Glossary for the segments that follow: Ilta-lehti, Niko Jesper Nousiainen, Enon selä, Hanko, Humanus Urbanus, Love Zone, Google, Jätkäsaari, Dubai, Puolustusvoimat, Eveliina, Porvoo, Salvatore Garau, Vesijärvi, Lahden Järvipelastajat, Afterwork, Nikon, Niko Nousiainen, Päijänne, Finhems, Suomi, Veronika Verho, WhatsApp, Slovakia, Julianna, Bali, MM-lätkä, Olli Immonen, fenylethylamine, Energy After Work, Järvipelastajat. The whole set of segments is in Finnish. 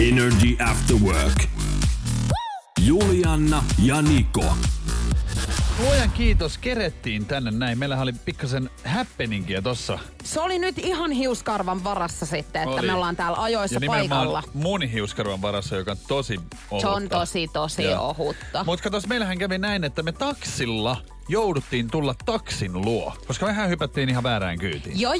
Energy After Work. Julianna ja Niko. Luojan kiitos, kerettiin tänne näin. Meillähän oli pikkasen happeningiä tossa. Se oli nyt ihan hiuskarvan varassa sitten, että me ollaan täällä ajoissa paikalla. Mun hiuskarvan varassa, joka on tosi ohutta. Se on tosi ja ohutta. Mutta katos, meillähän kävi näin, että me taksilla jouduttiin tulla taksin luo, koska mehän hypättiin ihan väärään kyytiin. Joo,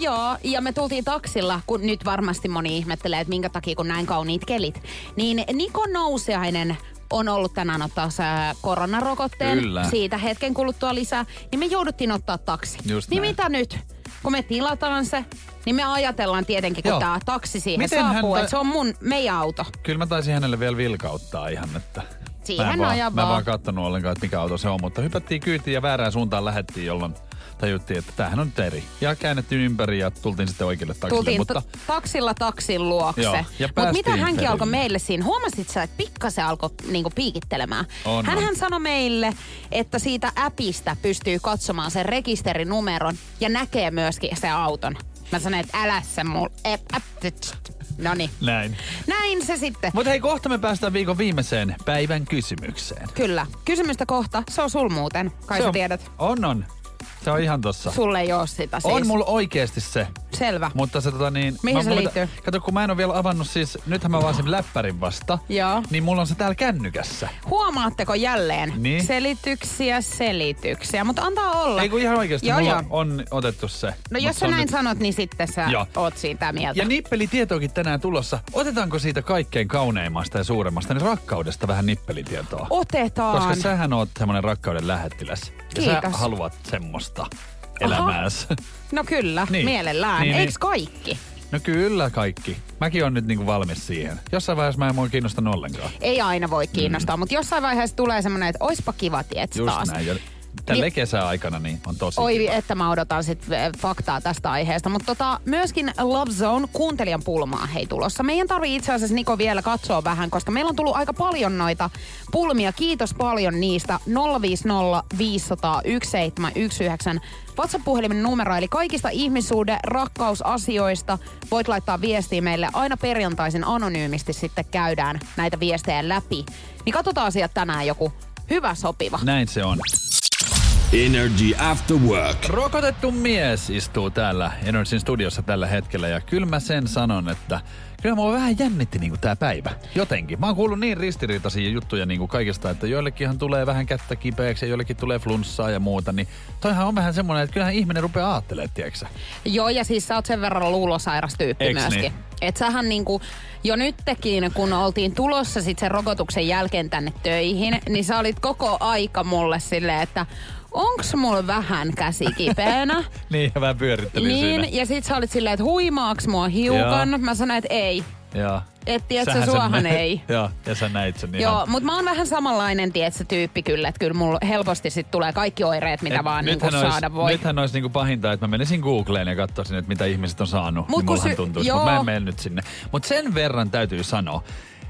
ja me tultiin taksilla, kun nyt varmasti moni ihmettelee, että minkä takia kun näin kauniit kelit. Niin Niko Nousiainen on ollut tänään ottaa koronarokotteen. Kyllä. Siitä hetken kuluttua lisää, niin me jouduttiin ottaa taksi. Niin mitä nyt? Kun me tilataan se, niin me ajatellaan tietenkin, kun Joo. Tää taksi siihen miten saapuu, että se on meidän auto. Kyllä mä taisin hänelle vielä vilkauttaa ihan, että mä en vaan kattonut ollenkaan, että mikä auto se on, mutta hypättiin kyytiin ja väärään suuntaan lähettiin, jolloin tajuttiin, että tämähän on nyt eri. Ja käännettiin ympäri ja tultiin sitten oikealle taksille. Tultiin mutta taksilla taksin luokse. Mutta mitä hänkin perille alkoi meille siinä? Huomasit sä, että pikkasen alkoi niinku piikittelemään. Hänhän sanoi meille, että siitä appista pystyy katsomaan sen rekisterinumeron ja näkee myöskin sen auton. Mä sanoin, että älä se mulle. Noniin. Näin se sitten. Mutta hei, kohta me päästään viikon viimeiseen päivän kysymykseen. Kyllä. Kysymystä kohta. Se on sul muuten. Kai sä tiedät. On. Se on ihan tossa. Sulle ei oo sitä siis. On mulla oikeesti se. Selvä. Mutta se mihin se liittyy? Kato, kun mä en oo vielä avannut siis, nythän mä avasin läppärin vasta. Joo. Niin mulla on se täällä kännykässä. Huomaatteko jälleen? Niin. Selityksiä. Mutta antaa olla. Ei kun ihan oikeesti, mulla on otettu se. No jos sä näin sanot, niin sitten sä oot siitä mieltä. Ja nippelitietoakin tänään tulossa. Otetaanko siitä kaikkein kauneimmasta ja suuremmasta, niin rakkaudesta vähän nippelitietoa? Otetaan. Koska sähän oot semmonen rakkauden lähettiläs. Kiitos. Ja sä haluat semmoista elämäässä. No kyllä, niin. Mielellään. Niin. Eiks kaikki? No kyllä kaikki. Mäkin on nyt niinku valmis siihen. Jossain vaiheessa mä en mua kiinnostanut ollenkaan. Ei aina voi kiinnostaa, mutta jossain vaiheessa tulee semmonen, että oispa kiva tiets taas. Just näin. Tällä kesäaikana niin on tosi kiva. Että mä odotan sit faktaa tästä aiheesta. Mutta myöskin Love Zone kuuntelijan pulmaa hei tulossa. Meidän tarvii itse asiassa Niko vielä katsoa vähän, koska meillä on tullut aika paljon noita pulmia. Kiitos paljon niistä. 050 500 1719 WhatsApp-puhelimen numero, eli kaikista ihmissuhde, rakkausasioista voit laittaa viestiä meille. Aina perjantaisin anonyymisti sitten käydään näitä viestejä läpi. Niin katsotaan sieltä tänään joku hyvä sopiva. Näin se on. Energy After Work. Rokotettu mies istuu täällä Energyn studiossa tällä hetkellä ja kyllä mä sen sanon, että kyllä mua vähän jännitti niinku tää päivä. Jotenkin. Mä oon kuullut niin ristiriitaisia juttuja niinku kaikesta, että joillekinhan tulee vähän kättä kipeäksi ja joillekin tulee flunssaa ja muuta. Niin toihan on vähän semmoinen, että kyllähän ihminen rupeaa aattelemaan, tiedäksä. Joo, ja siis sä oot sen verran luulosairas tyyppi myöskin. Niin? Et sähän niinku jo nyttekin, kun oltiin tulossa sit sen rokotuksen jälkeen tänne töihin, niin sä olit koko aika mulle silleen, että onks mulla vähän käsi kipeänä? Niin, vähän pyörittelin siinä. Ja sit sä olit silleen, että huimaaks mua hiukan? Joo. Mä sanoin, että ei. Joo. Et tietsä, suohan ei. Joo, ja sä näit sen ihan. Joo, mut mä oon vähän samanlainen, tietsä, tyyppi kyllä, että kyllä mulla helposti sit tulee kaikki oireet, mitä vaan niinku saada voi. Nythän ois niinku pahinta, että mä menisin Googleen ja katsoisin, että mitä ihmiset on saanut. Mut niin mullahan tuntuisi, mut mä en mene nyt sinne. Mut sen verran täytyy sanoa,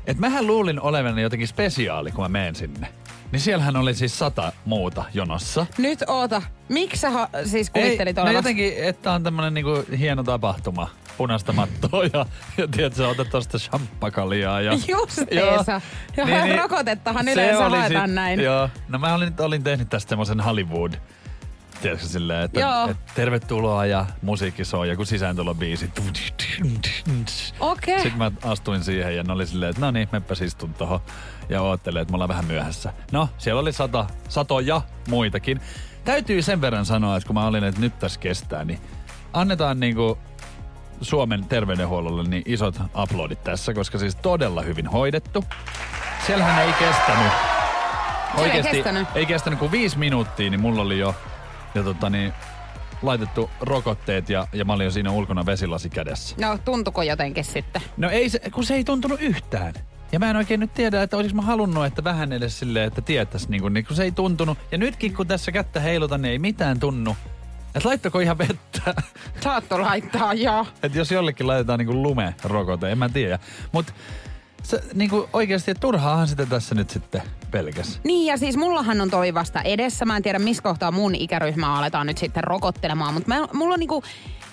että mähän luulin olevani jotenkin spesiaali, kun mä menen sinne. Niin siellähän oli siis 100 muuta jonossa. Nyt oota. Miksi sä siis kuvittelit olevasta? No jotenkin, että on tämmönen niinku hieno tapahtuma. Punaista mattoa ja tiedätkö, otat tosta shamppakaljaa. Justeesa. Ja niin, rokotettahan yleensä haetaan näin. Joo. No mä olin tehnyt tästä semmosen Hollywood. Tiedätkö silleen, että tervetuloa ja musiikki soi, joku sisääntulobiisi. Okei. Okay. Sitten mä astuin siihen ja ne oli silleen, että no niin, meppä istun tohon ja oottelee, että me ollaan vähän myöhässä. No, siellä oli satoja muitakin. Täytyy sen verran sanoa, että kun mä olin, että nyt tässä kestää, niin annetaan niinku Suomen terveydenhuollolle niin isot aplodit tässä, koska siis todella hyvin hoidettu. Siellähän ei kestänyt. Oikeasti ei kestänyt kuin 5 minuuttia, niin mulla oli jo. Ja laitettu rokotteet ja mä olin jo siinä ulkona vesilasi kädessä. No tuntuko jotenkin sitten? No ei se, kun se ei tuntunut yhtään. Ja mä en oikein nyt tiedä, että olisinko mä halunnut, että vähän edes silleen, että tietäisi, niin kun se ei tuntunut. Ja nytkin kun tässä kättä heilutan, niin ei mitään tunnu. Et laittako ihan vettä? Saatto laittaa, joo. Et jos jollekin laitetaan niinku lumerokote, en mä tiedä. Mut se, niinku oikeesti turhaahan sitä tässä nyt sitten pelkäs. Niin ja siis mullahan on toi vasta edessä. Mä en tiedä missä kohtaa mun ikäryhmää aletaan nyt sitten rokottelemaan. Mut mulla on niinku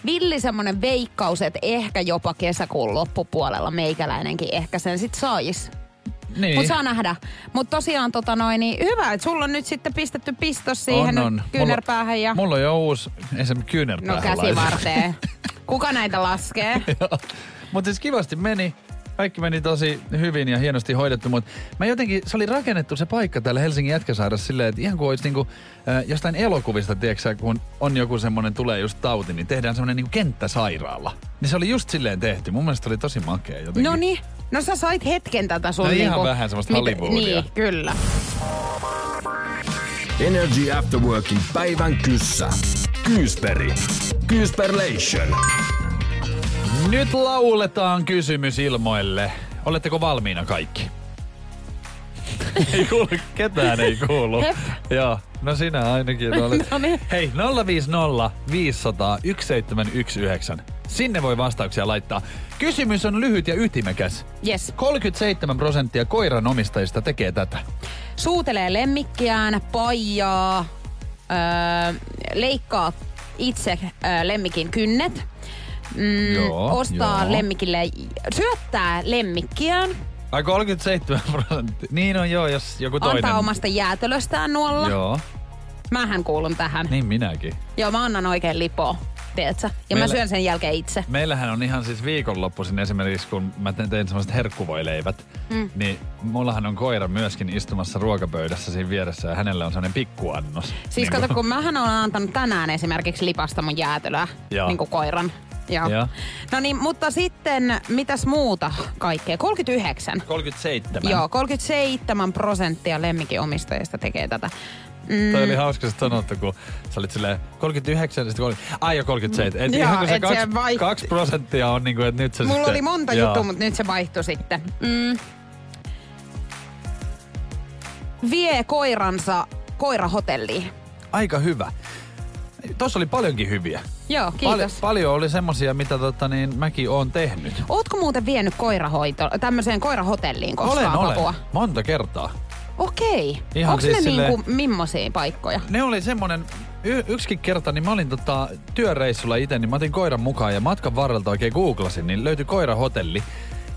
villi semmonen veikkaus, että ehkä jopa kesäkuun loppupuolella meikäläinenkin ehkä sen sit sais. Niin. Mut saa nähdä. Mut tosiaan niin hyvä, että sulla on nyt sitten pistetty pistos siihen on. Kyynärpäähän ja... Mulla on jo uusi esimerkiksi kyynärpäähän. No käsivarteen. Kuka näitä laskee? Mut siis kivasti meni. Kaikki meni tosi hyvin ja hienosti hoidettu, mutta mä jotenkin, se oli rakennettu se paikka täällä Helsingin Jätkäsaarassa silleen, että ihan kuin olisi niinku, jostain elokuvista, tiedätkö, kun on joku semmoinen, tulee just tauti, niin tehdään semmoinen niinku kenttäsairaala. Niin se oli just silleen tehty. Mun mielestä oli tosi makea jotenkin. No niin, no sä sait hetken tätä sun. No ihan niinku, vähän semmoista Hollywoodia. Niin, kyllä. Energy After Workin päivän kyssä. Kyysperi. Kyysperlation. Nyt lauletaan kysymys ilmoille. Oletteko valmiina kaikki? Ei kuulu, ketään ei kuulu. Joo, no sinä ainakin olet. Hei, 050 500 1719. Sinne voi vastauksia laittaa. Kysymys on lyhyt ja ytimekäs. Yes. 37% koiranomistajista tekee tätä. Suutelee lemmikkiään, paijaa, leikkaa itse lemmikin kynnet. Ostaa lemmikille, syöttää lemmikkiään. Ai 37%. Niin on joo, jos joku toinen. Antaa omasta jäätelöstään nuolla. Joo. Mähän kuulun tähän. Niin minäkin. Joo, mä annan oikein lipoa, tiedätkö? Ja mä syön sen jälkeen itse. Meillähän on ihan siis viikonloppuisin esimerkiksi, kun mä tein semmoiset herkkuvoileivät, niin mullahan on koira myöskin istumassa ruokapöydässä siinä vieressä ja hänellä on semmoinen pikkuannos. Siis niin kato, kun mähän on antanut tänään esimerkiksi lipasta mun jäätelöä, niin kuin koiran. Joo. No niin, mutta sitten mitäs muuta kaikkea? 37. Joo, 37% lemmikinomistajista tekee tätä. Toi oli hauskasti sanottu, kun sä olit silleen 39 ja sitten 30. Ai jo 37. Et ihan kun se 2% on niinku, että nyt se mulla sitten... Mulla oli monta juttua, mutta nyt se vaihtui sitten. Vie koiransa koirahotelliin. Aika hyvä. Tuossa oli paljonkin hyviä. Joo, kiitos. Paljon oli semmosia, mitä mäkin oon tehnyt. Ootko muuten vienyt tämmöiseen koirahotelliin koskaan? Olen. Monta kertaa. Okei. Onks siis ne niinku mimmosia paikkoja? Ne oli semmonen, yksikin kerta, niin mä olin työreissulla itse, niin mä otin koiran mukaan ja matkan varrelta oikein googlasin, niin löytyi koirahotelli.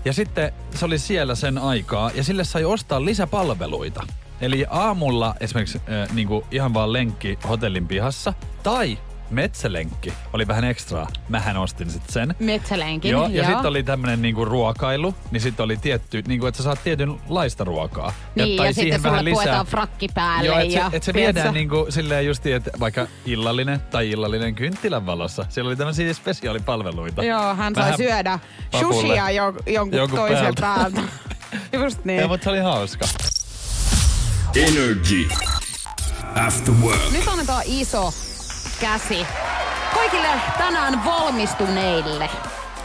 Ja sitten se oli siellä sen aikaa ja sille sai ostaa lisäpalveluita. Eli aamulla esimerkiksi niinku ihan vaan lenkki hotellin pihassa tai metsälenkki oli vähän ekstraa. Mähän ostin sitten sen. Metsälenkin, joo. Ja sitten oli tämmönen niinku ruokailu, niin sitten oli tietty, niinku että sä saat tietynlaista ruokaa. Niin, ja sitten sulle puetaan frakki päälle. Joo, et se viedään niinku silleen justiin, että vaikka illallinen kynttilän valossa. Siellä oli tämmöisiä spesiaalipalveluita. Joo, hän sai syödä sushia jonkun toisen päältä. Just niin. Ja mutta se oli hauska. Energy After Work. Nyt annetaan iso käsi kaikille tänään valmistuneille.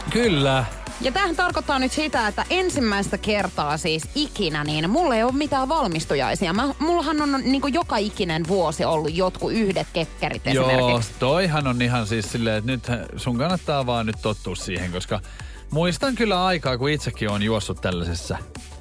Kyllä. Ja tämähän tarkoittaa nyt sitä, että ensimmäistä kertaa siis ikinä, niin mulla ei ole mitään valmistujaisia. Mullahan on niin kuin joka ikinen vuosi ollut jotkut yhdet kekkerit esimerkiksi. Joo, toihan on ihan siis silleen, että nyt sun kannattaa vaan nyt tottua siihen, koska muistan kyllä aikaa, kun itsekin on juossut tällaisessa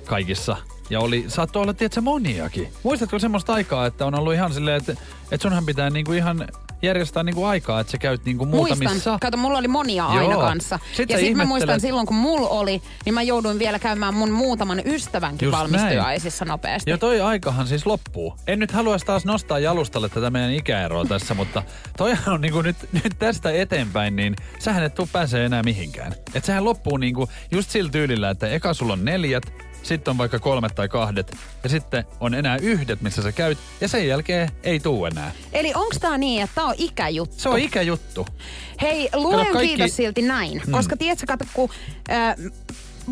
kaikissa. Ja saattoi olla, tietsä, moniakin. Muistatko semmoista aikaa, että on ollut ihan silleen, että sunhan pitää niinku ihan järjestää niinku aikaa, että sä käyt niinku muutamissa. Muistan. Kato, mulla oli monia aina kanssa. Sit mä muistan silloin, kun mulla oli, niin mä jouduin vielä käymään mun muutaman ystävänkin just valmistujaisissa näin nopeasti. Ja toi aikahan siis loppuu. En nyt haluaisi taas nostaa jalustalle tätä meidän ikäeroa tässä, mutta toihan on niinku nyt tästä eteenpäin, niin sähän et tuu pääsee enää mihinkään. Et sehän loppuu niinku just sillä tyylillä, että eka sulla on 4, sitten on vaikka 3 tai 2 ja sitten on enää 1, missä sä käyt ja sen jälkeen ei tuu enää. Eli onks tää niin, että tää on ikäjuttu? Se on ikäjuttu. Hei, luen kaikki... kiitos silti näin, koska tiedätkö, kun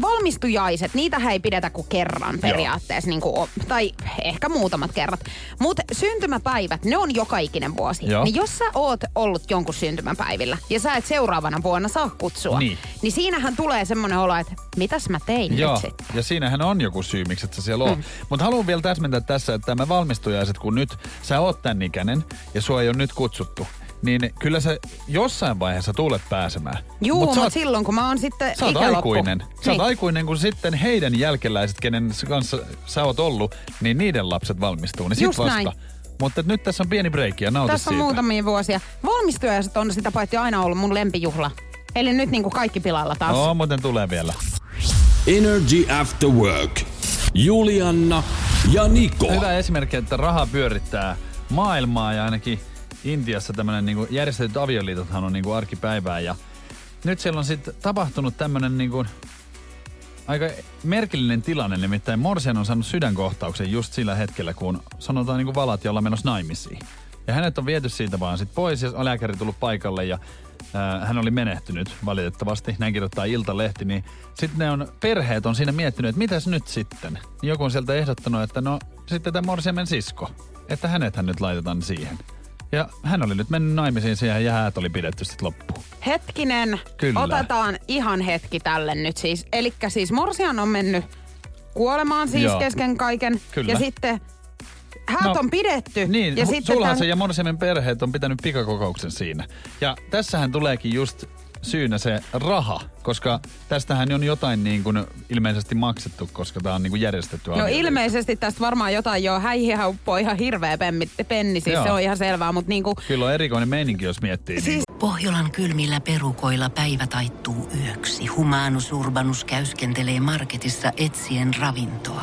valmistujaiset, niitähän ei pidetä kuin kerran periaatteessa, niin kuin, tai ehkä muutamat kerrat. Mutta syntymäpäivät, ne on joka ikinen vuosi. Niin jos sä oot ollut jonkun syntymäpäivillä ja sä et seuraavana vuonna saa kutsua, niin siinähän tulee semmoinen olo, että mitäs mä tein nyt sitten. Ja siinähän on joku syy, miksi et sä siellä oot. Mutta haluan vielä täsmentää tässä, että nämä valmistujaiset, kun nyt sä oot tän ikäinen ja sua ei ole nyt kutsuttu, niin kyllä sä jossain vaiheessa tulet pääsemään. Juu, mutta silloin kun mä oon sitten ikäloppu. Aikuinen. Sä oot aikuinen, kun sitten heidän jälkeläiset, kenen kanssa sä oot ollut, niin niiden lapset valmistuu. Niin just sit vasta. Näin. Mutta nyt tässä on pieni breikki ja nauti siitä. Tässä on muutamia vuosia. Valmistujaiset on sitä paitsi aina ollut mun lempijuhla. Eli nyt niinku kaikki pilalla taas. No, muuten tulee vielä. Energy After Work. Julianna ja Niko. Hyvä esimerkki, että raha pyörittää maailmaa ja ainakin Intiassa tämmönen niinku järjestetyt avioliitothan on niinku arkipäivää ja nyt siellä on sitten tapahtunut tämmönen niinku aika merkillinen tilanne, nimittäin morsian on saanut sydänkohtauksen just sillä hetkellä, kun sanotaan niinku valat, jolla menossa naimisiin. Ja hänet on viety siitä vaan sit pois ja lääkäri tullut paikalle ja hän oli menehtynyt valitettavasti, näin kirjoittaa Ilta-lehti, niin sitten perheet on siinä miettinyt, että mitäs nyt sitten? Joku on sieltä ehdottanut, että no sitten tämä morsiamen sisko, että hänethän nyt laitetaan siihen. Ja hän oli nyt mennyt naimisiin siihen ja häät oli pidetty sit loppuun. Hetkinen. Kyllä. Otetaan ihan hetki tälle nyt siis. Elikkä siis morsian on mennyt kuolemaan siis kesken kaiken. Kyllä. Ja sitten häät on pidetty. Niin, ja sitten sulhasen ja morsiamen perheet on pitänyt pikakokouksen siinä. Ja tässähän tuleekin just syynä se raha, koska tästähän on jotain niin kuin ilmeisesti maksettu, koska tää on niin kuin järjestetty. No ilmeisesti tästä varmaan jotain häihihän uppoo ihan hirveä penni, siis se on ihan selvää, mutta niin kuin kyllä on erikoinen meininki, jos miettii. Siis Pohjolan kylmillä perukoilla päivä taittuu yöksi. Humanus Urbanus käyskentelee marketissa etsien ravintoa.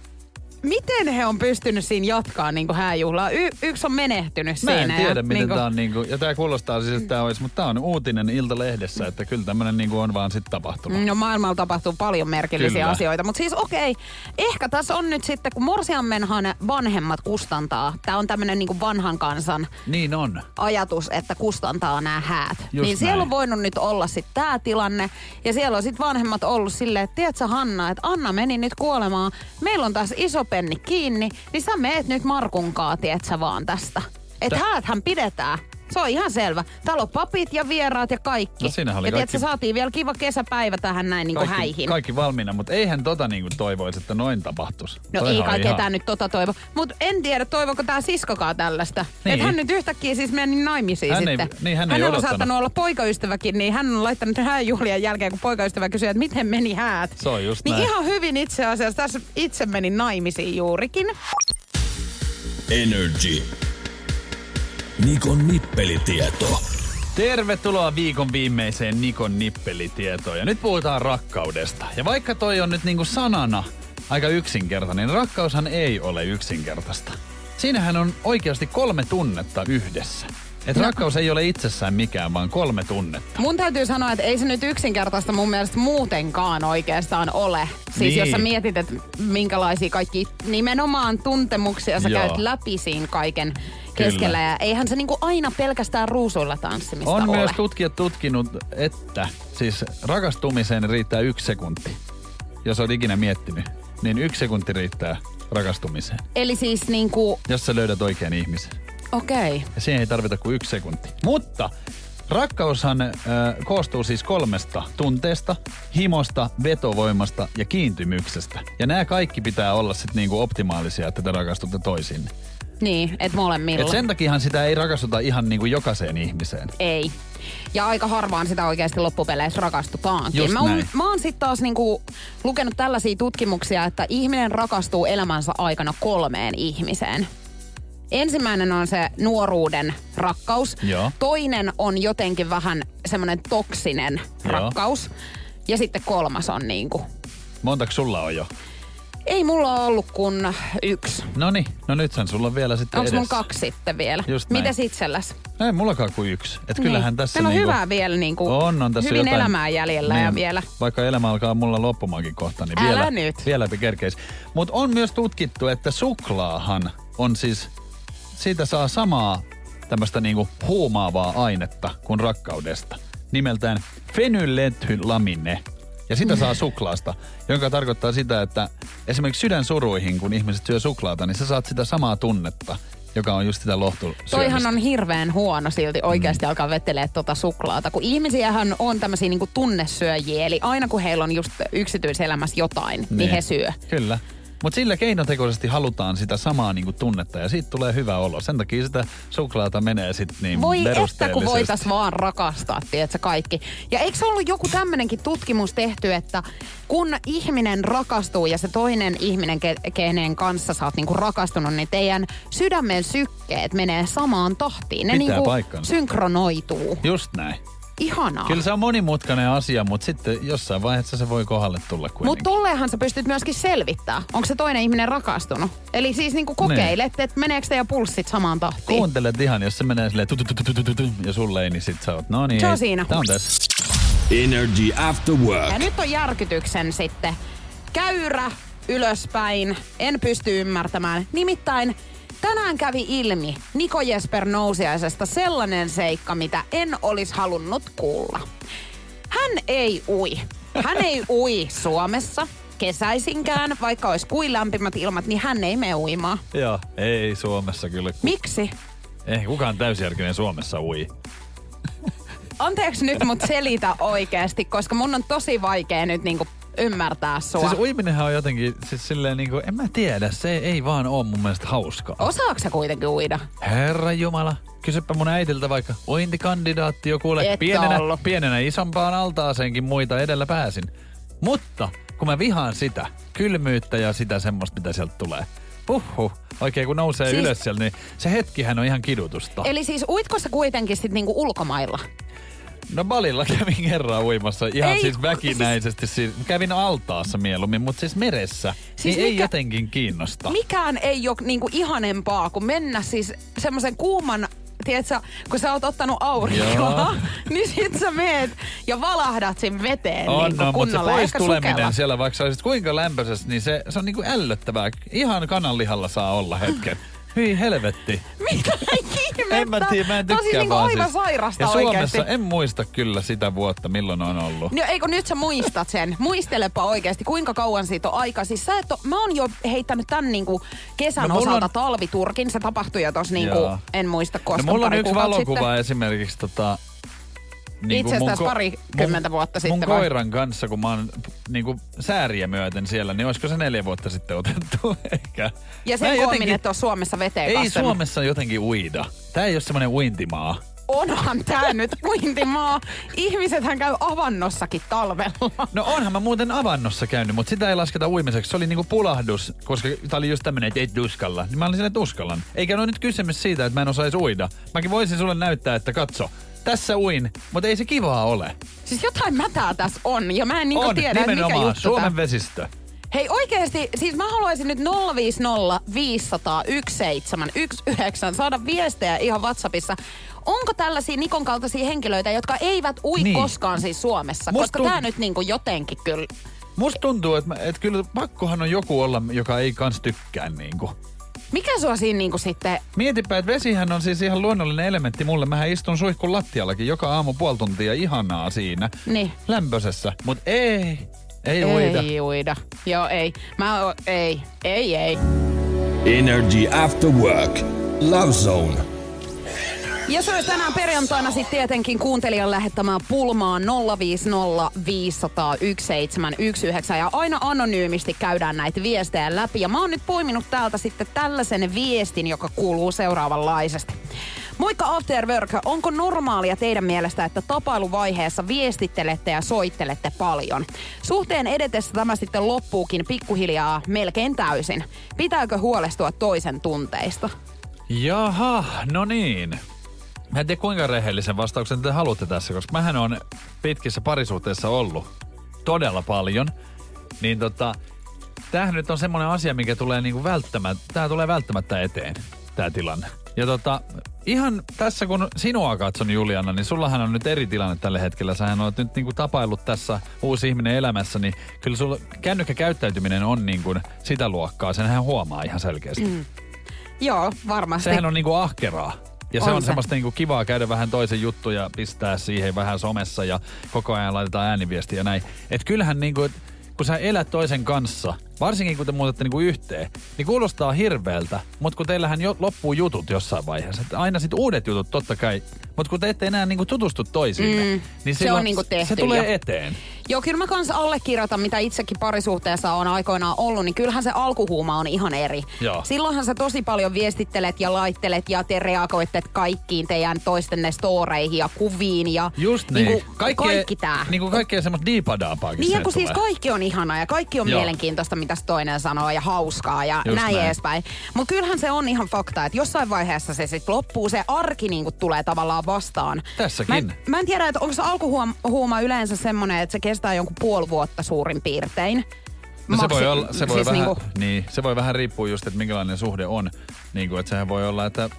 Miten he on pystynyt siinä jatkaa niin kuin hääjuhlaa? Yksi on menehtynyt siinä. Mä en tiedä, ja, miten niin kuin tämä on. Niin kuin, ja tämä kuulostaa siis, että tämä olisi, mutta tämä on uutinen Ilta-lehdessä, että kyllä tämmöinen niin kuin on vaan sitten tapahtunut. No maailmalla tapahtuu paljon merkillisiä asioita. Mutta siis okei, ehkä tässä on nyt sitten, kun morsiammenhan vanhemmat kustantaa. Tämä on tämmöinen niin kuin vanhan kansan ajatus, että kustantaa nämä häät. Just siellä on voinut nyt olla sitten tämä tilanne. Ja siellä on sitten vanhemmat ollut silleen, että tiedätkö Hanna, että Anna meni nyt kuolemaan. Meillä on taas iso penni kiinni, niin sä meet nyt Markunkaa, tiedät sä vaan tästä. Että hääthän pidetään. Se on ihan selvä. Täällä on papit ja vieraat ja kaikki. No siinähän oli ja kaikki. Ja tiedät sä, saatiin vielä kiva kesäpäivä tähän näin niin kuin häihin. Kaikki valmiina, mutta eihän tota niin kuin toivoisi, että noin tapahtuisi. No ei kai ketään nyt tota toivo. Mutta en tiedä, toivoko tää siskokaa tällaista. Niin. Että hän nyt yhtäkkiä siis meni naimisiin hän sitten. Hän on odottanut. Saattanut olla poikaystäväkin, niin hän on laittanut hääjuhlien jälkeen, kun poikaystävä kysyy, että miten meni häät. Se on just niin näin. Ihan hyvin itse asiassa. Tässä itse meni naimisiin juurikin. Energy. Nikon nippelitieto. Tervetuloa viikon viimeiseen Nikon nippelitietoon. Ja nyt puhutaan rakkaudesta. Ja vaikka toi on nyt niinku sanana aika yksinkertainen, niin rakkaushan ei ole yksinkertaista. Siinähän on oikeasti 3 tunnetta yhdessä. Et rakkaus ei ole itsessään mikään, vaan 3 tunnetta. Mun täytyy sanoa, että ei se nyt yksinkertaista mun mielestä muutenkaan oikeastaan ole. Siis jos sä mietit, että minkälaisia kaikki nimenomaan tuntemuksia sä käyt läpi siinä kaiken keskellä. Ja eihän se niinku aina pelkästään ruusuilla tanssimista ole. On myös tutkijat tutkinut, että siis rakastumiseen riittää 1 sekunti. Jos oot ikinä miettinyt, niin 1 sekunti riittää rakastumiseen. Eli siis niinku jos sä löydät oikean ihmisen. Okei. Ja siihen ei tarvita kuin 1 sekunti. Mutta rakkaushan koostuu siis 3 tunteesta, himosta, vetovoimasta ja kiintymyksestä. Ja nämä kaikki pitää olla sitten niinku optimaalisia, että te rakastutte toisiinne. Niin, et molemmilla. Et sen takiahan sitä ei rakastuta ihan niinku jokaiseen ihmiseen. Ei. Ja aika harvaan sitä oikeasti loppupeleissä rakastutaankin. Mä oon sit taas niinku lukenut tällaisia tutkimuksia, että ihminen rakastuu elämänsä aikana 3 ihmiseen. Ensimmäinen on se nuoruuden rakkaus. Joo. Toinen on jotenkin vähän semmoinen toksinen rakkaus. Ja sitten 3. on niinku. Montako sulla on jo? Ei mulla ole ollut kun yksi. Noniin, no nythän sulla on vielä sitten edessä. Onks mun kaksi sitten vielä? Mitäs itselläs? Ei mullakaan kuin yksi. Et kyllähän tässä on niinku... hyvää vielä niinku. On tässä hyvin jotain... elämää jäljellä niin, ja vielä. Vaikka elämä alkaa mulla loppumaankin kohta, niin vielä, vieläpä kerkeis. Mut on myös tutkittu, että suklaahan on siis, siitä saa samaa tämmöstä niinku huumaavaa ainetta kuin rakkaudesta. Nimeltään fenylethylamine. Ja sitä saa suklaasta, joka tarkoittaa sitä, että esimerkiksi sydänsuruihin, kun ihmiset syö suklaata, niin sä saat sitä samaa tunnetta, joka on just sitä lohtusyömistä. Toihan on hirveän huono silti oikeasti alkaa vetelee tota suklaata, kun ihmisiähän on tämmöisiä niinku tunnesyöjiä, eli aina kun heillä on just yksityiselämässä jotain, niin he syö. Kyllä. Mutta sillä keinotekoisesti halutaan sitä samaa niinku tunnetta ja siitä tulee hyvä olo. Sen takia sitä suklaata menee sitten niin voi perusteellisesti. Voi että kun voitais vaan rakastaa, tiedätkö kaikki. Ja eikö se ollut joku tämmöinenkin tutkimus tehty, että kun ihminen rakastuu ja se toinen ihminen, kenen kanssa sä oot niinku rakastunut, niin teidän sydämen sykkeet menee samaan tahtiin. Ne niinku synkronoituu. Just näin. Ihanaa. Kyllä se on monimutkainen asia, mutta sitten jossain vaiheessa se voi kohdalle tulla kuitenkin. Mutta tollehan sä pystyt myöskin selvittämään, onko se toinen ihminen rakastunut. Eli siis niinku kokeilet, että meneekö teidän pulssit samaan tahtiin. Kuuntelet ihan, jos se menee silleen ja sulle ei, niin sit sä oot, no niin. Se on siinä. Tää on tässä. Energy After Work. Ja nyt on järkytyksen sitten. Käyrä ylöspäin, en pysty ymmärtämään. Nimittäin... tänään kävi ilmi Niko Jesper Nousiaisesta sellainen seikka, mitä en olisi halunnut kuulla. Hän ei ui. Hän ei ui Suomessa kesäisinkään, vaikka olisi kuin lämpimät ilmat, niin hän ei mene uimaan. Joo, ei Suomessa kyllä. Miksi? Ei kukaan täysjärkinen Suomessa ui. Anteeksi nyt, mut selitä oikeasti, koska mun on tosi vaikea nyt niinku... ymmärtää sua. Siis uiminenhan on jotenkin, siis silleen niinku, en mä tiedä, se ei vaan oo mun mielestä hauskaa. Osaatko sä kuitenkin uida? Herra Jumala, kysypä mun äidiltä vaikka uintikandidaatti jo kuule. Pienenä isompaan altaaseenkin muita edellä pääsin. Mutta kun mä vihaan sitä kylmyyttä ja sitä semmoista, mitä sieltä tulee. Huhhuh. Oikein kun nousee siis... ylös siellä, niin se hetkihän on ihan kidutusta. Eli siis uitko sä kuitenkin sit niinku ulkomailla? No Balilla kävin kerran uimassa ihan ei, siis väkinäisesti. Siis, kävin altaassa mieluummin, mutta siis meressä. Siis niin mikä, ei jotenkin kiinnosta. Mikään ei ole niinku ihanempaa kuin mennä siis semmoisen kuuman, tiedätkö, kun sä oot ottanut aurinkoa, niin sit sä meet ja valahdat sen veteen on, niinku no, kunnolla. Mutta se pois tuleminen siellä, vaikka sä olisit kuinka lämpöisessä, niin se on niinku ällöttävää. Ihan kananlihalla saa olla hetken. Hyi helvetti. Mitä ihmettä? En mä tiedä, mä en tykkää siis niinku vaan siis. Aivan sairasta oikeesti. Ja Suomessa oikeasti. En muista kyllä sitä vuotta, milloin on ollut. No eikö nyt sä muistat sen? Muistelepa oikeesti, kuinka kauan siitä on aikaa. Siis sä et oo, mä oon jo heittänyt tän niinku kesän osalta on... talviturkin. Se tapahtui jo tossa niinku, en muista koska. No mulla on yksi valokuva sitten. Esimerkiksi tota... niin itse asiassa parikymmentä vuotta sitten. Mun koiran kanssa, kun mä oon niinku sääriä myöten siellä, niin olisiko se 4 vuotta sitten otettu? Ehkä. Ja sen koominen, että on Suomessa veteen ei kasten. Suomessa jotenkin uida. Tää ei ole semmonen uintimaa. Onhan tää nyt uintimaa. Ihmisethän käy avannossakin talvella. No onhan mä muuten avannossa käynyt, mutta sitä ei lasketa uimiseksi. Se oli niinku pulahdus, koska tää oli just tämmönen, että ei uskalla. Niin mä olin silleen, uskallan. Eikä ole nyt kysymys siitä, että mä en osais uida. Mäkin voisin sulle näyttää, että katso. Tässä uin, mutta ei se kivaa ole. Siis jotain mätää tässä on ja mä en niinku tiedä, mikä juttu. On nimenomaan Suomen vesistö. Hei oikeesti, siis mä haluaisin nyt 050 500 171 9 saada viestejä ihan WhatsAppissa. Onko tällaisia Nikon kaltaisia henkilöitä, jotka eivät ui koskaan siis Suomessa? Musta koska tää nyt niinku jotenkin kyllä... Musta tuntuu, että et kyllä pakkohan on joku olla, joka ei kans tykkää niinku. Mikä sua siinä niinku sitten... Mietipä, että vesihän on siis ihan luonnollinen elementti mulle. Mähän istun suihkun lattiallakin joka aamu 0,5 tuntia ihanaa siinä. Niin. Lämpösessä. Mut ei uida. Ei uida. Joo, ei. Ei. Energy After Work. Love Zone. Ja se olisi tänään perjantaina sitten tietenkin kuuntelijan lähettämään pulmaan 050 500 171 9 ja aina anonyymisti käydään näitä viestejä läpi. Ja mä oon nyt poiminut täältä sitten tällaisen viestin, joka kuuluu seuraavanlaisesti. Moikka After Work, onko normaalia teidän mielestä, että tapailuvaiheessa viestittelette ja soittelette paljon? Suhteen edetessä tämä sitten loppuukin pikkuhiljaa melkein täysin. Pitääkö huolestua toisen tunteista? Jaha, no niin. Mä en tiedä kuinka rehellisen vastauksen te haluatte tässä, koska mähän on pitkissä parisuhteissa ollut todella paljon. Niin Tämähän nyt on semmoinen asia, mikä tulee niinku välttämättä, tää tulee välttämättä eteen, tää tilanne. Ja ihan tässä kun sinua katson, Juliana, niin sullahan on nyt eri tilanne tällä hetkellä. Sähän olet nyt niinku tapaillut tässä uusi ihminen elämässä, niin kyllä sulla kännykkäkäyttäytyminen on niinku sitä luokkaa. Senhän huomaa ihan selkeästi. Mm. Joo, varmasti. Sehän on niinku ahkeraa. Ja se on semmoista niinku kivaa käydä vähän toisen juttuja, pistää siihen vähän somessa ja koko ajan laitetaan ääniviestiä ja näin. Et kyllähän niinku, kun sä elät toisen kanssa, varsinkin kun te muutatte niinku yhteen, niin kuulostaa hirveältä, mutta kun teillähän loppuu jutut jossain vaiheessa. Et aina sit uudet jutut totta kai, mutta kun te ette enää niinku tutustu toisiinne, niin se on niinku tehty, se tulee jo eteen. Joo, kyllä mä kanssa allekirjoitan, mitä itsekin parisuhteessa on aikoinaan ollut, niin kyllähän se alkuhuuma on ihan eri. Joo. Silloinhan sä tosi paljon viestittelet ja laittelet ja te reagoitte kaikkiin teidän toistenne storeihin ja kuviin ja just niin. Niinku kaikki tää. Niinku kaikkea semmoista diipadaapaakin. Niin, kun siis kaikki on ihanaa ja kaikki on mielenkiintoista, mitä toinen sanoo ja hauskaa ja just näin edespäin. Mutta kyllähän se on ihan fakta, että jossain vaiheessa se sitten loppuu, se arki niinku tulee tavallaan vastaan. Tässäkin. Mä en tiedä, että onko se alkuhuuma yleensä semmoinen, että se kestää jonkun puoli vuotta suurin piirtein. No se voi olla, se voi siis vähän, niin, se voi vähän riippua just, että minkälainen suhde on. Niin, että sehän voi olla, että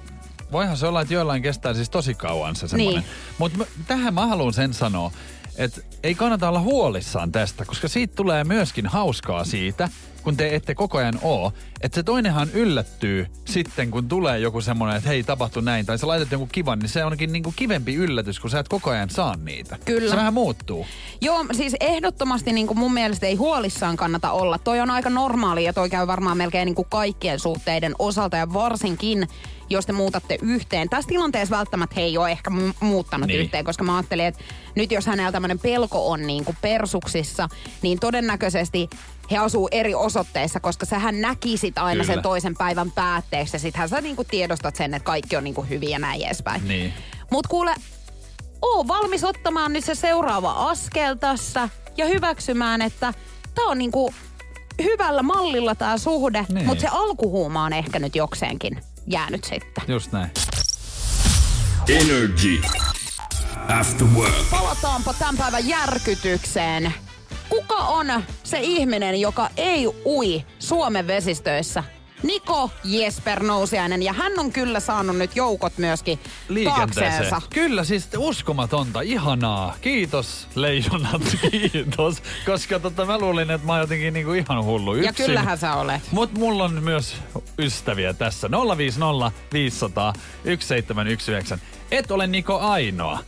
voihan se olla, että joillain kestää siis tosi kauan se semmoinen. Niin. Mutta tähän mä haluan sen sanoa, että ei kannata olla huolissaan tästä, koska siitä tulee myöskin hauskaa siitä, kun te ette koko ajan oo, että se toinenhan yllättyy sitten, kun tulee joku semmoinen, että hei, tapahtui näin, tai sä laitat jonkun kivan, niin se onkin niinku kivempi yllätys, kun sä et koko ajan saa niitä. Kyllä. Se vähän muuttuu. Joo, siis ehdottomasti niinku mun mielestä ei huolissaan kannata olla. Toi on aika normaali ja toi käy varmaan melkein niinku kaikkien suhteiden osalta ja varsinkin, jos te muutatte yhteen. Tässä tilanteessa välttämättä he ei ole ehkä muuttanut niin yhteen, koska mä ajattelin, että nyt jos hänellä tämmöinen pelko on niinku persuksissa, niin todennäköisesti he asuu eri osoitteissa, koska sähän näkisit aina sen toisen päivän päätteeksi ja sittenhän sä niinku tiedostat sen, että kaikki on niinku hyviä näin edespäin. Niin. Mut kuule, oo valmis ottamaan nyt se seuraava askel tässä ja hyväksymään, että tää on niinku hyvällä mallilla tää suhde, niin, mutta se alkuhuuma on ehkä nyt jokseenkin jäänyt sitten. Just näin. Energy After Work. Palataanpa tämän päivän järkytykseen. Kuka on se ihminen, joka ei ui Suomen vesistöissä? Niko Jesper Nousiainen, ja hän on kyllä saanut nyt joukot myöskin taakseensa. Kyllä, siis uskomatonta, ihanaa. Kiitos, leijonat, kiitos. Koska mä luulin, että mä oon jotenkin niinku ihan hullu yksin. Ja kyllähän sä olet. Mut mulla on myös ystäviä tässä. 050 500 1719. Et ole Niko ainoa.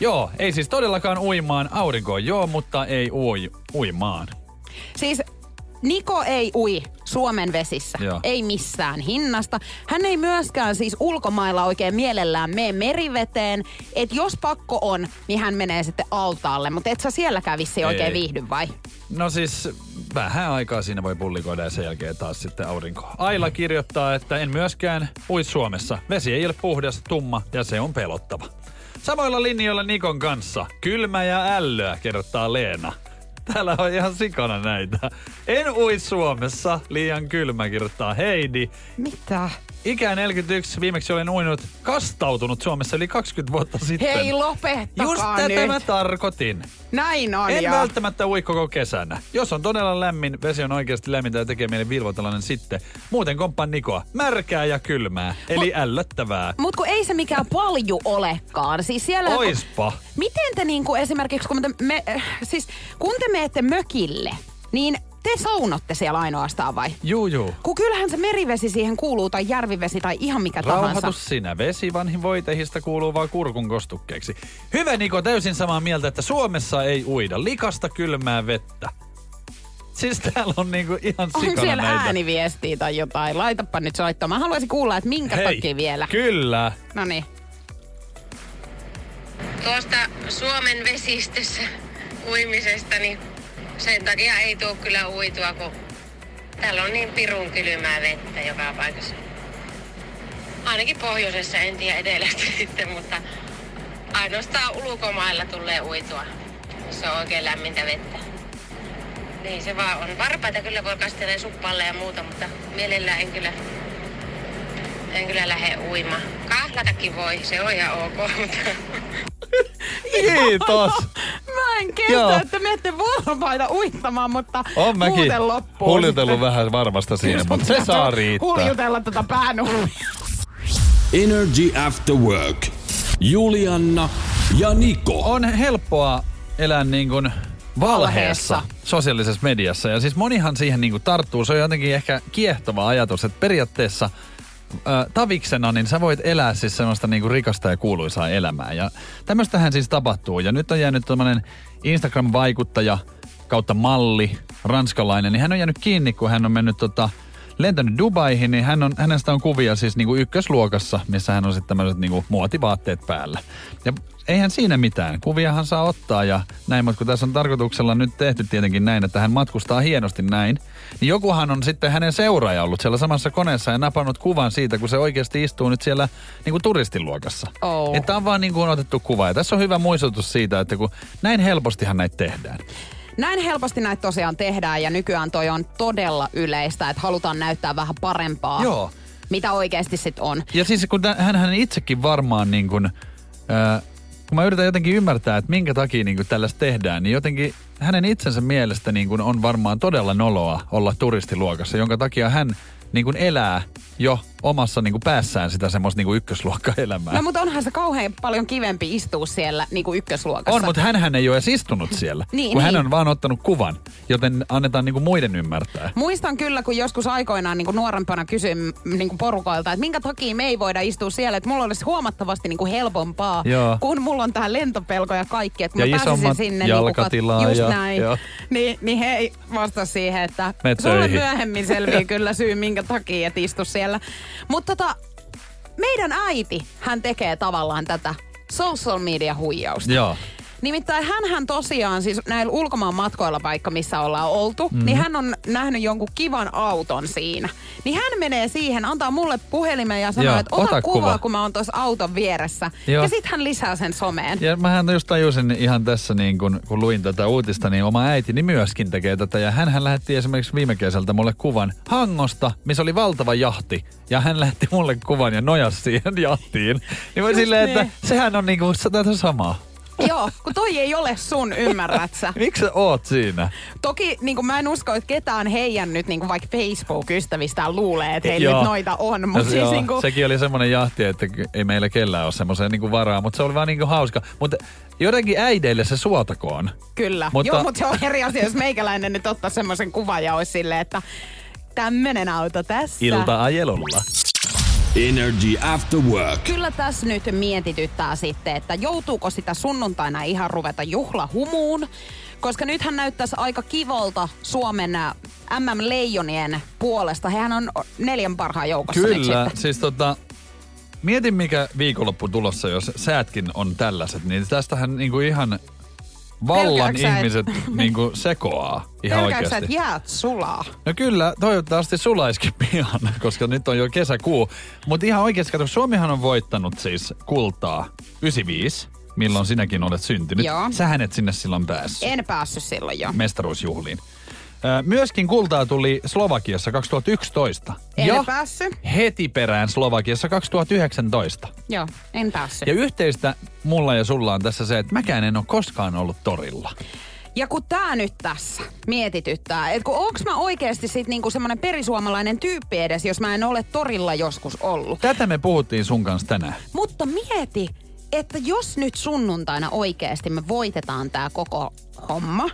Joo, ei siis todellakaan uimaan. Aurinkoon joo, mutta ei uimaan. Siis Niko ei ui Suomen vesissä, joo, ei missään hinnasta. Hän ei myöskään siis ulkomailla oikein mielellään mene meriveteen. Et jos pakko on, niin hän menee sitten altaalle, mutta et sä sielläkään vissiin oikein viihdy vai? No siis vähän aikaa siinä voi pullikoida ja sen jälkeen taas sitten aurinko. Aila kirjoittaa, että en myöskään ui Suomessa. Vesi ei ole puhdas, tumma ja se on pelottava. Samoilla linjoilla Nikon kanssa. Kylmä ja ällöä, kerrottaa Leena. Täällä on ihan sikana näitä. En ui Suomessa, liian kylmä, kirjoittaa Heidi. Mitä? Ikää 41, viimeksi olen uinut, kastautunut Suomessa yli 20 vuotta sitten. Hei, lopettakaa just tätä nyt mä tarkoitin. Näin on. En välttämättä ui koko kesänä. Jos on todella lämmin, vesi on oikeasti lämmintä ja tekee meille vilvoitalainen sitten. Muuten komppaan Nikoa. Märkää ja kylmää, eli ällöttävää. Mut kun ei se mikään palju olekaan. Siis siellä, oispa. Miten te niinku esimerkiksi, kun te menette mökille, niin te saunotte siellä ainoastaan vai? Juu. Kun kyllähän se merivesi siihen kuuluu, tai järvivesi, tai ihan mikä rauhoitus tahansa. Rauhoitus sinä. Vesi vanhin voitehista kuuluu vaan kurkun kostukkeeksi. Hyvä Niko, täysin samaa mieltä, että Suomessa ei uida. Likasta kylmää vettä. Siis täällä on niinku ihan sikana näitä. On siellä ääniviestiä tai jotain. Laitapa nyt soittoon. Mä haluaisin kuulla, että minkä takia vielä. Kyllä. Noniin. Tuosta Suomen vesistössä uimisesta, niin sen takia ei tule kyllä uitua, kun täällä on niin pirun kylmää vettä joka paikassa. Ainakin pohjoisessa, en tiedä etelästä sitten, mutta ainoastaan ulkomailla tulee uitua. Se on oikein lämmintä vettä. Niin se vaan on. Varpaita kyllä voi kastella suppalle ja muuta, mutta mielellään en kyllä lähde uimaan. Kahlatakin voi, se on ihan ok, mutta... Kiitos! en kestä, että me ette vuoropaita uittamaan, mutta muuten loppuu. Huljutellut vähän varmasta siinä, mutta se saa riittää. Huljutella tätä päänuhlia. Energy After Work. Julianna ja Niko. On helppoa elää niin kuin valheessa sosiaalisessa mediassa. Ja siis monihan siihen niin kuin tarttuu. Se on jotenkin ehkä kiehtova ajatus, että periaatteessa taviksena, niin sä voit elää siis semmoista niinku rikasta ja kuuluisaa elämää. Ja tämmöstähän siis tapahtuu. Ja nyt on jäänyt tämmönen Instagram-vaikuttaja kautta malli, ranskalainen, niin hän on jäänyt kiinni, kun hän on mennyt lentänyt Dubaihin, niin hänestä on kuvia siis niinku ykkösluokassa, missä hän on sitten tämmöiset niinku muotivaatteet päällä. Ja eihän siinä mitään. Kuviahan saa ottaa ja näin, mutta kun tässä on tarkoituksella nyt tehty tietenkin näin, että hän matkustaa hienosti näin, niin jokuhan on sitten hänen seuraaja ollut siellä samassa koneessa ja napannut kuvan siitä, kun se oikeasti istuu nyt siellä niin kuin turistiluokassa. Oh. Että on vaan niin kuin otettu kuva. Ja tässä on hyvä muistutus siitä, että kun näin helpostihan näitä tehdään. Näin helposti näitä tosiaan tehdään ja nykyään toi on todella yleistä, että halutaan näyttää vähän parempaa, joo, mitä oikeasti sit on. Ja siis kun hän itsekin varmaan niin kuin... Kun mä yritän jotenkin ymmärtää, että minkä takia niin tällaista tehdään, niin jotenkin hänen itsensä mielestä niin on varmaan todella noloa olla turistiluokassa, jonka takia hän niin elää jo omassa niin päässään sitä semmoista niin ykkösluokkaelämää. No mutta onhan se kauhean paljon kivempi istua siellä niin ykkösluokassa. On, mutta hänhän ei ole edes istunut siellä, niin, kun niin, hän on vaan ottanut kuvan, joten annetaan niin muiden ymmärtää. Muistan kyllä, kun joskus aikoinaan niin nuorempana kysyin niin porukoilta, että minkä takia me ei voida istua siellä, että mulla olisi huomattavasti niin helpompaa, joo, kun mulla on tähän lentopelko ja kaikki, että kun mä pääsisin sinne jalkatilaa niin just näin, niin he vastasivat siihen, että sulle myöhemmin selvii kyllä syy, minkä takia et istu siellä. Mutta meidän äiti, hän tekee tavallaan tätä social media huijausta. Joo. Nimittäin hänhän tosiaan, siis näillä ulkomaan matkoilla vaikka missä ollaan oltu, niin hän on nähnyt jonkun kivan auton siinä. Niin hän menee siihen, antaa mulle puhelimen ja sanoo, että ota kuvaa, kun mä oon tuossa auton vieressä. Joo. Ja sit hän lisää sen someen. Ja mähän just tajusin ihan tässä, niin kun luin tätä uutista, niin oma äitini myöskin tekee tätä. Ja hänhän lähetti esimerkiksi viime kesältä mulle kuvan Hangosta, missä oli valtava jahti. Ja hän lähetti mulle kuvan ja nojasi siihen jahtiin. Niin voi silleen, niin, että sehän on niinku tätä samaa. Joo, kun toi ei ole sun, ymmärrät sä. Miksi sä oot siinä? Toki niin mä en usko, että ketään heidän nyt niin vaikka Facebook-ystävistään luulee, että heillä nyt noita on. Mut no, siis, joo, niin kun... Sekin oli semmoinen jahti, että ei meillä kellään ole semmoiseen niin varaa, mutta se oli vaan niin hauska. Mutta jotenkin äideille se suotakoon. Kyllä, mutta... joo, mutta se on eri asia, jos meikäläinen nyt ottaa semmoisen kuvan ja olisi silleen, että tämmönen auto tässä. Ilta-ajelulla. Energy After Work. Kyllä tässä nyt mietityttää sitten, että joutuuko sitä sunnuntaina ihan ruveta juhlahumuun, koska nythän näyttäisi aika kivolta Suomen MM-leijonien puolesta. Hehän on 4 parhaan joukossa. Kyllä, nyt siis mietin mikä viikonloppu tulossa, jos säätkin on tällaiset, niin tästähän niinku ihan... Vallan ihmiset niinku sekoaa ihan oikeasti. Pelkääksä, että jäät sulaa? No kyllä, toivottavasti sulaiskin pian, koska nyt on jo kesäkuu. Mutta ihan oikeasti, kato, Suomihan on voittanut siis kultaa 95, milloin sinäkin olet syntynyt. Joo. Sähän et sinne silloin päässyt. En päässyt silloin, joo. Mestaruusjuhliin. Myöskin kultaa tuli Slovakiassa 2011. En päässyt. Heti perään Slovakiassa 2019. Joo, en päässyt. Ja yhteistä mulla ja sulla on tässä se, että mäkään en ole koskaan ollut torilla. Ja kun tää nyt tässä mietityttää, että kun onks mä oikeesti sit niinku semmonen perisuomalainen tyyppi edes, jos mä en ole torilla joskus ollut. Tätä me puhuttiin sun kanssa tänään. Mutta mieti, että jos nyt sunnuntaina oikeesti me voitetaan tää koko homma,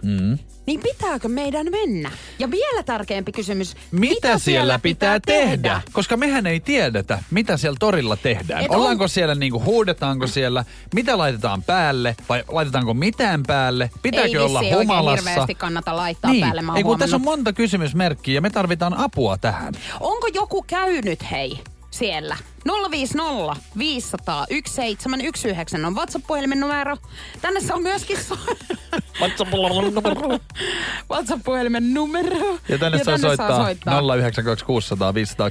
niin pitääkö meidän mennä? Ja vielä tärkeämpi kysymys, mitä siellä pitää tehdä? Koska mehän ei tiedetä, mitä siellä torilla tehdään. Ollaanko siellä, niinku, huudetaanko siellä, mitä laitetaan päälle, vai laitetaanko mitään päälle? Pitääkö olla humalassa? Ei oikein hirveästi kannata laittaa päälle, mä oon huomannut. Tässä on monta kysymysmerkkiä ja me tarvitaan apua tähän. Onko joku käynyt, hei, siellä? 050 500 1719 on WhatsApp-puhelimen numero. Tänne se on myöskin WhatsApp-puhelimen numero. Ja tänne saa soittaa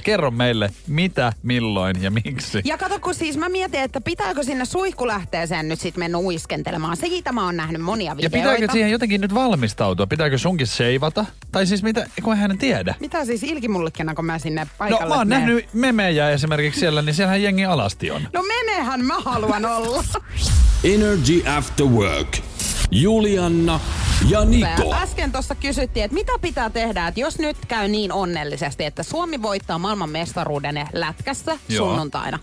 092600500. Kerro meille mitä, milloin ja miksi. Ja kato, kun siis mä mietin, että pitääkö sinne suihkulähteeseen nyt sit mennä uiskentelemaan. Siitä mä oon nähnyt monia videoita. Ja pitääkö siihen jotenkin nyt valmistautua? Pitääkö sunkin seivata? Tai siis mitä, kun hän tiedä. Mitä siis ilkimullikkina, kun mä sinne paikalle... No mä oon nähnyt memejä esimerkiksi siellä, niin siellähän jengi alasti on. No menehän mä haluan olla. Energy After Work. Julianna ja Niko. Äsken tuossa kysyttiin, että mitä pitää tehdä, että jos nyt käy niin onnellisesti, että Suomi voittaa maailmanmestaruuden lätkässä sunnuntaina.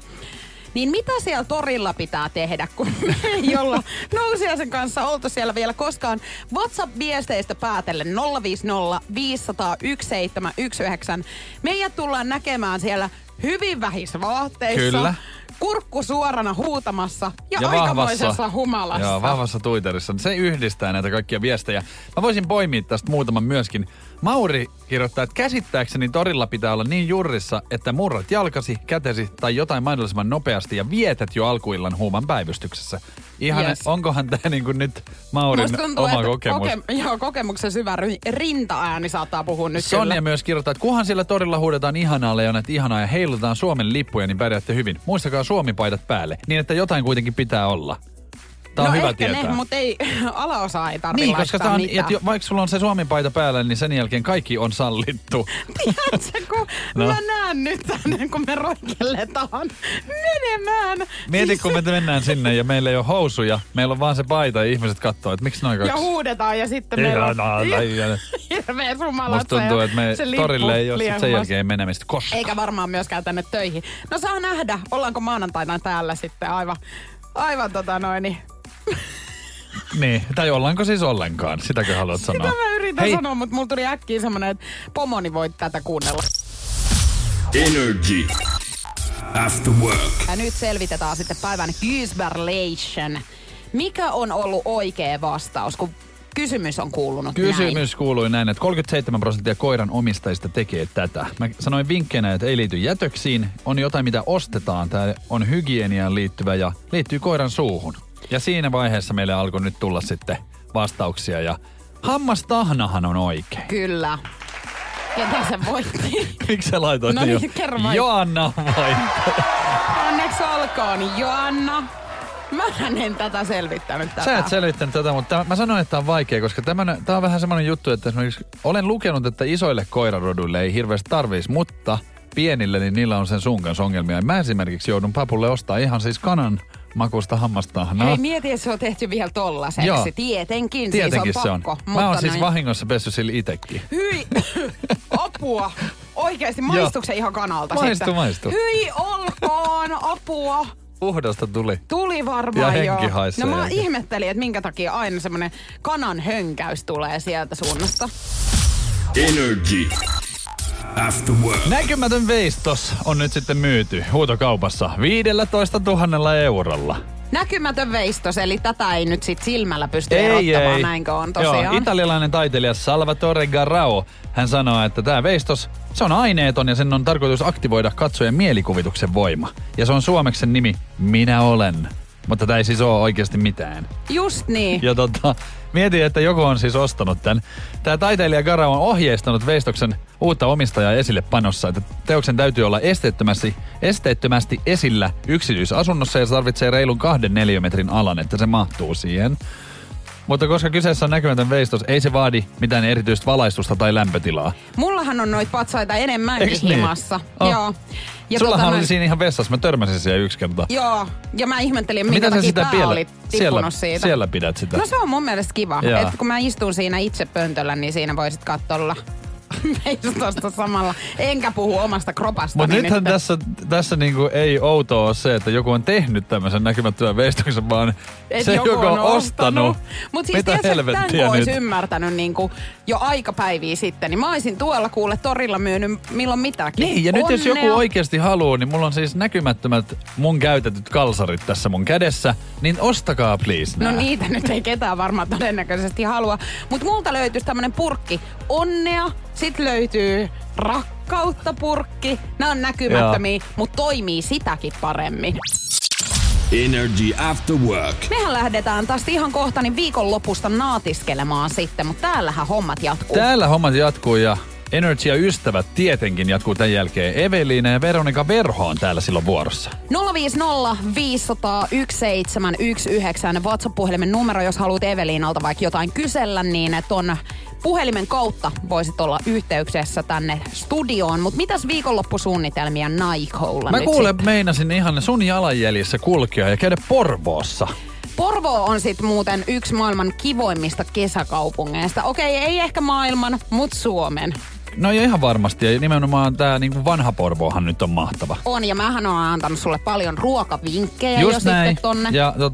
Niin mitä siellä torilla pitää tehdä, kun ei olla Nousiaisen kanssa oltu siellä vielä koskaan? WhatsApp-viesteistä päätellen 050 500 1719. Meidät tullaan näkemään siellä hyvin vähissä vaatteissa. Kyllä. Kurkku suorana huutamassa ja aikamoisessa vahvassa, humalassa. Joo, vahvassa Twitterissä. Se yhdistää näitä kaikkia viestejä. Mä voisin poimia tästä muutaman myöskin. Mauri kirjoittaa, että käsittääkseni torilla pitää olla niin jurrissa, että murrat jalkasi, kätesi tai jotain mahdollisimman nopeasti ja vietät jo alkuillan huuman päivystyksessä. Ihan, onkohan tämä niinku nyt Maurin tuntuu, oma kokemus? Kokemuksen syvä rintaääni saattaa puhua nyt. Sonja myös kirjoittaa, että kunhan siellä torilla huudetaan ihanaa leijonat ihanaa ja heilutaan Suomen lippuja, niin pärjäätte hyvin. Muistakaa Suomi-paidat päälle, niin että jotain kuitenkin pitää olla. Tämä on hyvä tietää. Ne, mutta ei, alaosaa ei tarvitse niin, laittaa koska on, vaikka sulla on se Suomi-paita päällä, niin sen jälkeen kaikki on sallittu. Tiedätkö, kun mä näen nyt tänne, kun me roikelletaan menemään. Mieti, kun me mennään sinne ja meillä ei ole housuja, meillä on vaan se paita ja ihmiset katsoo, että miksi noin kaksi. Ja huudetaan ja sitten meillä on hirveä sumalassa. Musta tuntuu, että me torille ei ole sen jälkeen menemistä koskaan. Eikä varmaan myöskään tänne töihin. No saa nähdä, ollaanko maanantaina täällä sitten aivan niin, tai ollaanko siis ollenkaan? Sitäkö haluat sanoa? Sitä mä yritän sanoa, mutta mulla tuli äkkiä semmonen, että pomoni voi tätä kuunnella. Energy After Work. Ja nyt selvitetään sitten päivän kyysberlation. Mikä on ollut oikea vastaus, kun kysymys on kuulunut näin? Kysymys kuului näin, että 37% koiran omistajista tekee tätä. Mä sanoin vinkkeinä, että ei liity jätöksiin. On jotain, mitä ostetaan. Tää on hygieniaan liittyvä ja liittyy koiran suuhun. Ja siinä vaiheessa meille alkoi nyt tulla sitten vastauksia ja hammastahnahan on oikein. Kyllä. Ketä se voitti? Miksi sä laitoit? No niin, kerro vai. Joanna voitti. Onneksi olkoon, Joanna. Mähän en tätä selvittänyt tätä. Sä et selvittänyt tätä, mutta mä sanoin, että tää on vaikea, koska tää on vähän semmoinen juttu, että esimerkiksi olen lukenut, että isoille koiraroduille ei hirveästi tarvitsi, mutta pienille, niin niillä on sen sun kanssa ongelmia. Ja mä esimerkiksi joudun papulle ostaa ihan siis kanan makusta hammastahnaa. Hei, mieti, että se on tehty vielä tollaseksi. Joo. Tietenkin siis on pakko. Se on. Mä oon siis vahingossa pessy sille itekin. Hyi, apua. Oikeesti, maistuuko se ihan kanalta? Maistu. Hyi, olkoon, apua. Puhdasta tuli. Tuli varmaan jo. Ja henki haisee. No mä ihmettelin, että minkä takia aina semmonen kanan hönkäys tulee sieltä suunnasta. Energy After Work. Näkymätön veistos on nyt sitten myyty huutokaupassa 15 000 €. Näkymätön veistos, eli tätä ei nyt sit silmällä pysty erottamaan, näinkö on tosiaan? Joo, italialainen taiteilija Salvatore Garau, hän sanoo, että tämä veistos, se on aineeton ja sen on tarkoitus aktivoida katsojan mielikuvituksen voima. Ja se on suomeksi sen nimi Minä olen. Mutta tämä ei siis ole oikeasti mitään. Just niin. Ja mietin, että joku on siis ostanut tämän. Tämä taiteilija Garau on ohjeistanut veistoksen uutta omistajaa esille panossa, että teoksen täytyy olla esteettömästi esillä yksityisasunnossa ja se tarvitsee reilun 2 neliömetrin alan, että se mahtuu siihen. Mutta koska kyseessä on näkymätön veistos, ei se vaadi mitään erityistä valaistusta tai lämpötilaa. Mullahan on noita patsaita enemmänkin himassa. Oh. Joo. Ja sullahan oli siinä ihan vessassa, mä törmäsin siihen yksi kertaa. Joo, ja mä ihmettelin, minkä takia pää oli tippunut siitä. Siellä pidät sitä. No se on mun mielestä kiva, että kun mä istun siinä itse pöntöllä, niin siinä voisit katsolla veistosta samalla. Enkä puhu omasta kropastani. Mutta nythän tässä niinku ei outoa ole se, että joku on tehnyt tämmöisen näkymättömän veistoksen, vaan et se joku on ostanut. Mutta siis mitä helvettiä nyt? Tämän kun olisi ymmärtänyt niinku jo aikapäiviä sitten, niin mä olisin tuolla kuule torilla myynyt milloin mitäkin. Niin, ja nyt jos joku oikeasti haluaa, niin mulla on siis näkymättömät mun käytetyt kalsarit tässä mun kädessä, niin ostakaa please nää. No niitä nyt ei ketään varmaan todennäköisesti halua. Mutta multa löytyisi tämmönen purkki onnea. Sitten löytyy rakkautta purkki. Nämä on näkymättömiä, mutta toimii sitäkin paremmin. Energy After Work. Mehän lähdetään taas ihan kohta niin viikonlopusta naatiskelemaan sitten, mutta täällähän hommat jatkuu. Täällä hommat jatkuu ja Energy ja ystävät tietenkin jatkuu tämän jälkeen. Eveliina ja Veronika Verho on täällä silloin vuorossa. 050 500 1719 WhatsApp-puhelimen numero, jos haluat Eveliinalta vaikka jotain kysellä, niin ton puhelimen kautta voisit olla yhteyksessä tänne studioon, mutta mitäs viikonloppusuunnitelmia Nikolla nyt sitten? Mä meinasin ihan sun jalanjäljissä kulkea ja käydä Porvoossa. Porvoo on sit muuten yksi maailman kivoimmista kesäkaupungeista. Okei, ei ehkä maailman, mut Suomen. No ja ihan varmasti. Ja nimenomaan tää niinku vanha Porvoohan nyt on mahtava. On, ja mähän oon antanut sulle paljon ruokavinkkejä just jo näin. Sitten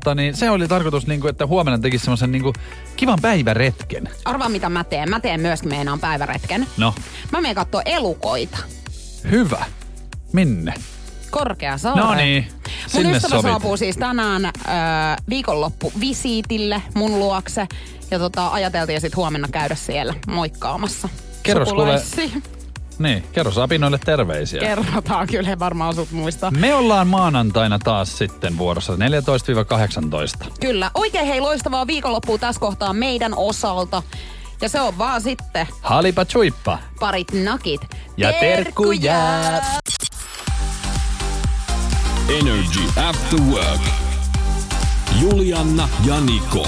tonne. Ja se oli tarkoitus, niinku, että huomenna tekisi semmosen niinku kivan päiväretken. Arvaa mitä mä teen. Mä teen myöskin meinaan päiväretken. No? Mä menen kattoo elukoita. Hyvä. Minne? Korkea saari. No niin. Mun ystävä saapuu siis tänään viikonloppuvisiitille mun luokse. Ja ajateltiin sit huomenna käydä siellä moikkaamassa. Kerros kuule. Niin, kerros apinoille terveisiä. Kerrotaan kyllä, he varmaan sut muistaa. Me ollaan maanantaina taas sitten vuorossa 14-18. Kyllä, oikein hei loistavaa viikonloppua tässä kohtaa meidän osalta. Ja se on vaan sitten... Halipa chuippa. Parit nakit. Ja terkkuja! Energy After Work. Julianna ja Niko.